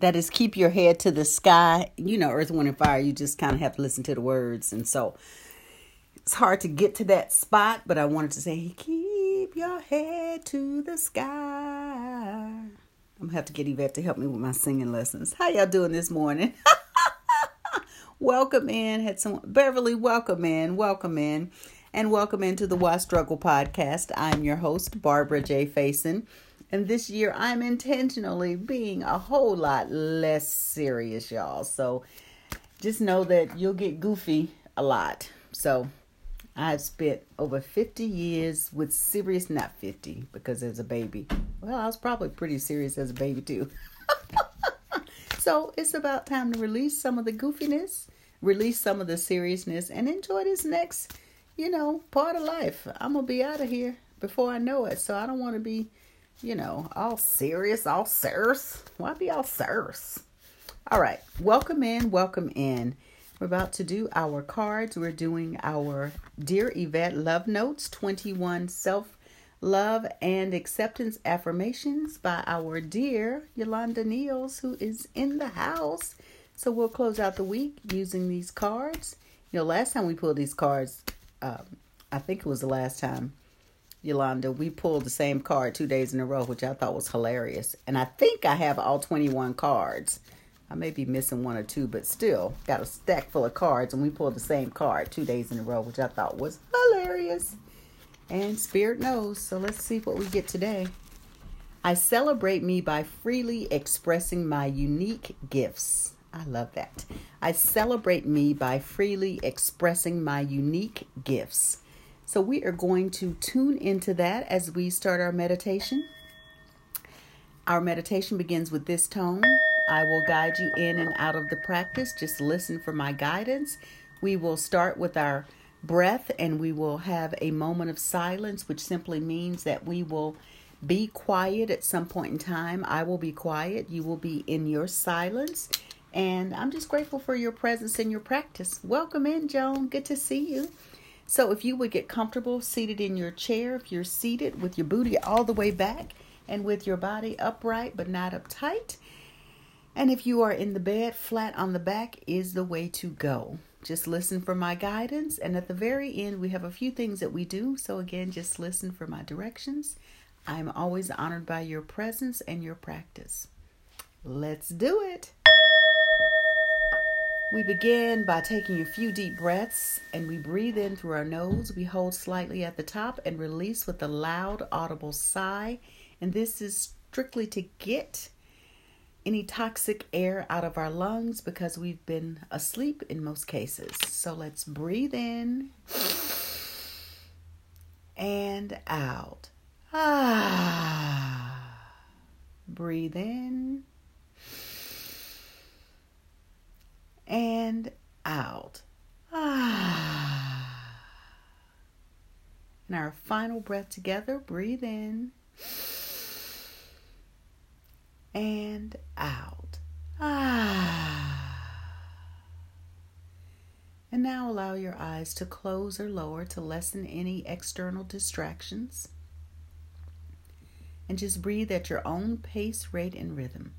that is keep your head to the sky. You know, Earth, Wind, and Fire, you just kind of have to listen to the words. And so it's hard to get to that spot, but I wanted to say, keep your head to the sky. I'm going to have to get Yvette to help me with my singing lessons. How y'all doing this morning? Welcome in. Beverly, welcome in. Welcome in. And welcome into the Why Struggle podcast. I'm your host, Barbara J. Faison. And this year, I'm intentionally being a whole lot less serious, y'all. So just know that you'll get goofy a lot. So I've spent over 50 years with serious, not 50, because as a baby, well, I was probably pretty serious as a baby too. So it's about time to release some of the goofiness, release some of the seriousness, and enjoy this next, part of life. I'm going to be out of here before I know it. So I don't want to be... all serious. Why be all serious? All right. Welcome in. Welcome in. We're about to do our cards. We're doing our Dear Yvette Love Notes, 21 self-love and acceptance affirmations by our dear Yolanda Neils, who is in the house. So we'll close out the week using these cards. Last time we pulled these cards, I think it was the last time, Yolanda, we pulled the same card 2 days in a row, which I thought was hilarious. And I think I have all 21 cards. I may be missing one or two, but still got a stack full of cards. And we pulled the same card 2 days in a row, which I thought was hilarious. And Spirit knows. So let's see what we get today. I celebrate me by freely expressing my unique gifts. I love that. I celebrate me by freely expressing my unique gifts. So we are going to tune into that as we start our meditation. Our meditation begins with this tone. I will guide you in and out of the practice. Just listen for my guidance. We will start with our breath and we will have a moment of silence, which simply means that we will be quiet at some point in time. I will be quiet. You will be in your silence. And I'm just grateful for your presence and your practice. Welcome in, Joan. Good to see you. So if you would get comfortable seated in your chair, if you're seated with your booty all the way back and with your body upright but not uptight. And if you are in the bed, flat on the back is the way to go. Just listen for my guidance. And at the very end, we have a few things that we do. So again, just listen for my directions. I'm always honored by your presence and your practice. Let's do it. We begin by taking a few deep breaths and we breathe in through our nose. We hold slightly at the top and release with a loud, audible sigh. And this is strictly to get any toxic air out of our lungs because we've been asleep in most cases. So let's breathe in and out. Ah. Breathe in. And out. Ah. And our final breath together. Breathe in. And out. Ah. And now allow your eyes to close or lower to lessen any external distractions. And just breathe at your own pace, rate, and rhythm.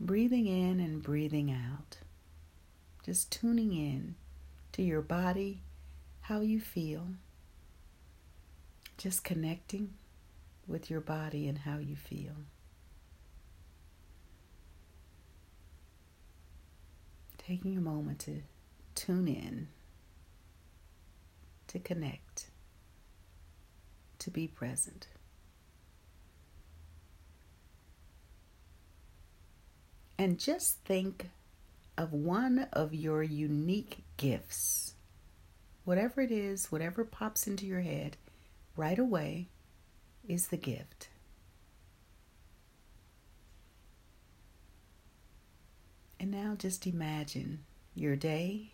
Breathing in and breathing out. Just tuning in to your body, how you feel. Just connecting with your body and how you feel. Taking a moment to tune in, to connect, to be present. And just think of one of your unique gifts. Whatever it is, whatever pops into your head right away is the gift. And now just imagine your day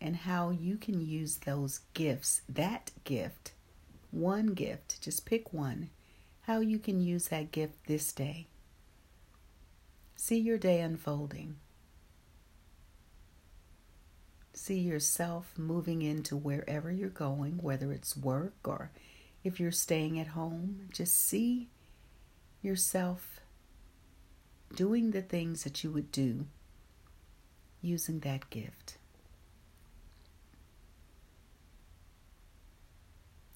and how you can use those gifts, that gift, one gift, just pick one, how you can use that gift this day. See your day unfolding. See yourself moving into wherever you're going, whether it's work or if you're staying at home. Just see yourself doing the things that you would do using that gift.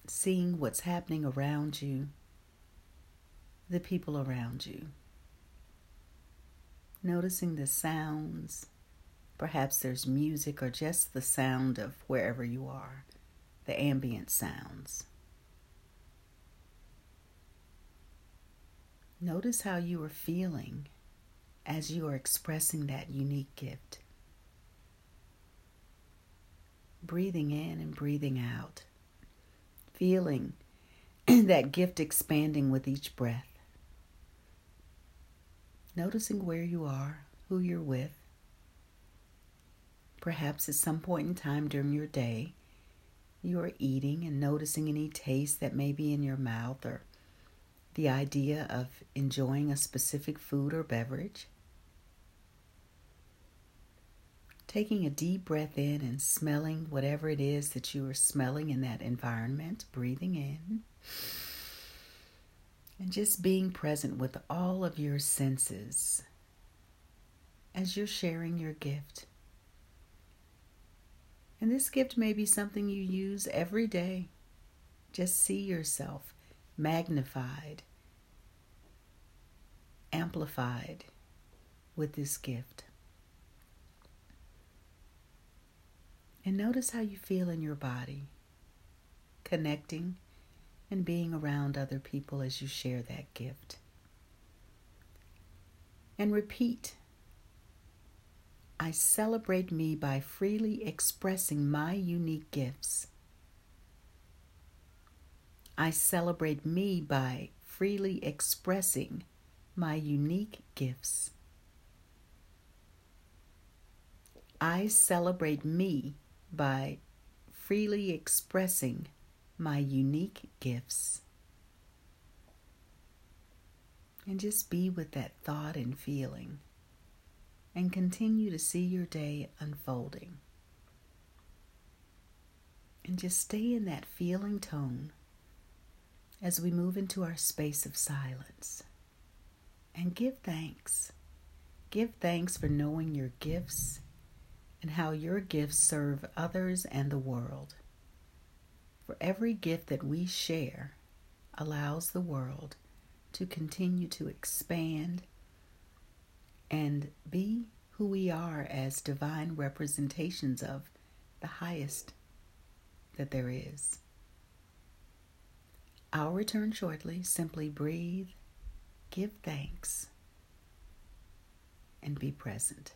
Seeing what's happening around you, the people around you. Noticing the sounds. Perhaps there's music or just the sound of wherever you are, the ambient sounds. Notice how you are feeling as you are expressing that unique gift. Breathing in and breathing out. Feeling that gift expanding with each breath. Noticing where you are, who you're with. Perhaps at some point in time during your day, you are eating and noticing any taste that may be in your mouth or the idea of enjoying a specific food or beverage. Taking a deep breath in and smelling whatever it is that you are smelling in that environment, breathing in. And just being present with all of your senses as you're sharing your gift. And this gift may be something you use every day. Just see yourself magnified, amplified with this gift. And notice how you feel in your body, connecting and being around other people as you share that gift. And repeat, I celebrate me by freely expressing my unique gifts. I celebrate me by freely expressing my unique gifts. I celebrate me by freely expressing my unique gifts. And just be with that thought and feeling and continue to see your day unfolding. And just stay in that feeling tone as we move into our space of silence. And give thanks. Give thanks for knowing your gifts and how your gifts serve others and the world. For every gift that we share allows the world to continue to expand and be who we are as divine representations of the highest that there is. I'll return shortly. Simply breathe, give thanks, and be present.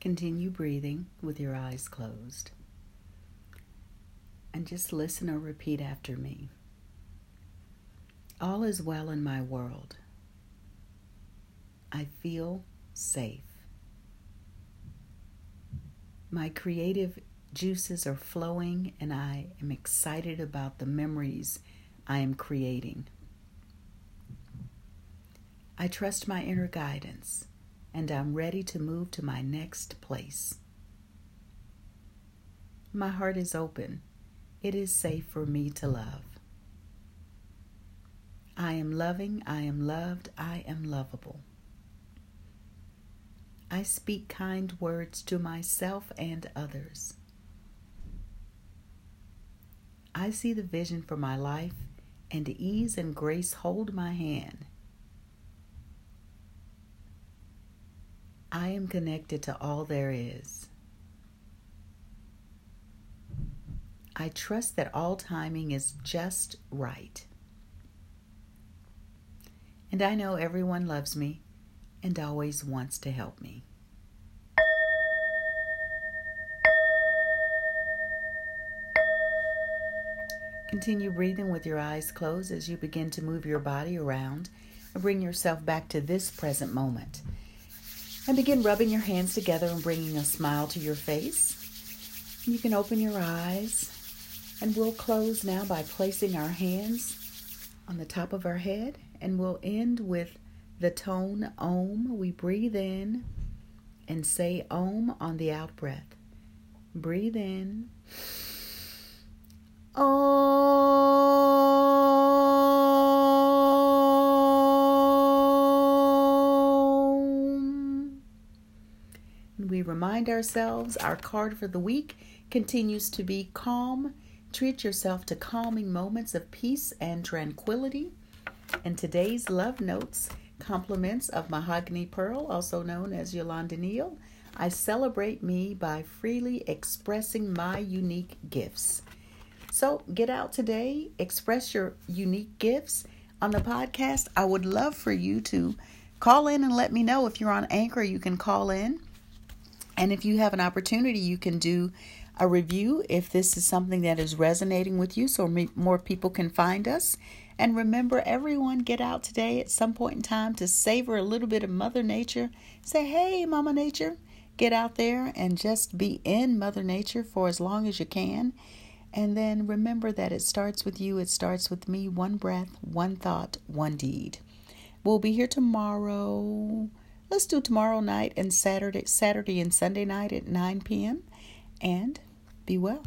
Continue breathing with your eyes closed. And just listen or repeat after me. All is well in my world. I feel safe. My creative juices are flowing, and I am excited about the memories I am creating. I trust my inner guidance, and I'm ready to move to my next place. My heart is open. It is safe for me to love. I am loving, I am loved, I am lovable. I speak kind words to myself and others. I see the vision for my life, and ease and grace hold my hand. I am connected to all there is. I trust that all timing is just right. And I know everyone loves me and always wants to help me. Continue breathing with your eyes closed as you begin to move your body around and bring yourself back to this present moment. And begin rubbing your hands together and bringing a smile to your face. You can open your eyes, and we'll close now by placing our hands on the top of our head, and we'll end with the tone Om. We breathe in and say Om on the out breath. Breathe in. Om. And we remind ourselves our card for the week continues to be calm. Treat yourself to calming moments of peace and tranquility. And today's Love Notes compliments of Mahogany Pearl, also known as Yolanda Neal. I celebrate me by freely expressing my unique gifts. So get out today, express your unique gifts. On the podcast, I would love for you to call in and let me know. If you're on Anchor, you can call in. And if you have an opportunity, you can do a review if this is something that is resonating with you, so more people can find us. And remember, everyone, get out today at some point in time to savor a little bit of Mother Nature. Say, hey, Mama Nature. Get out there and just be in Mother Nature for as long as you can. And then remember that it starts with you. It starts with me. One breath, one thought, one deed. We'll be here tomorrow. Let's do tomorrow night and Saturday and Sunday night at 9 p.m. And be well.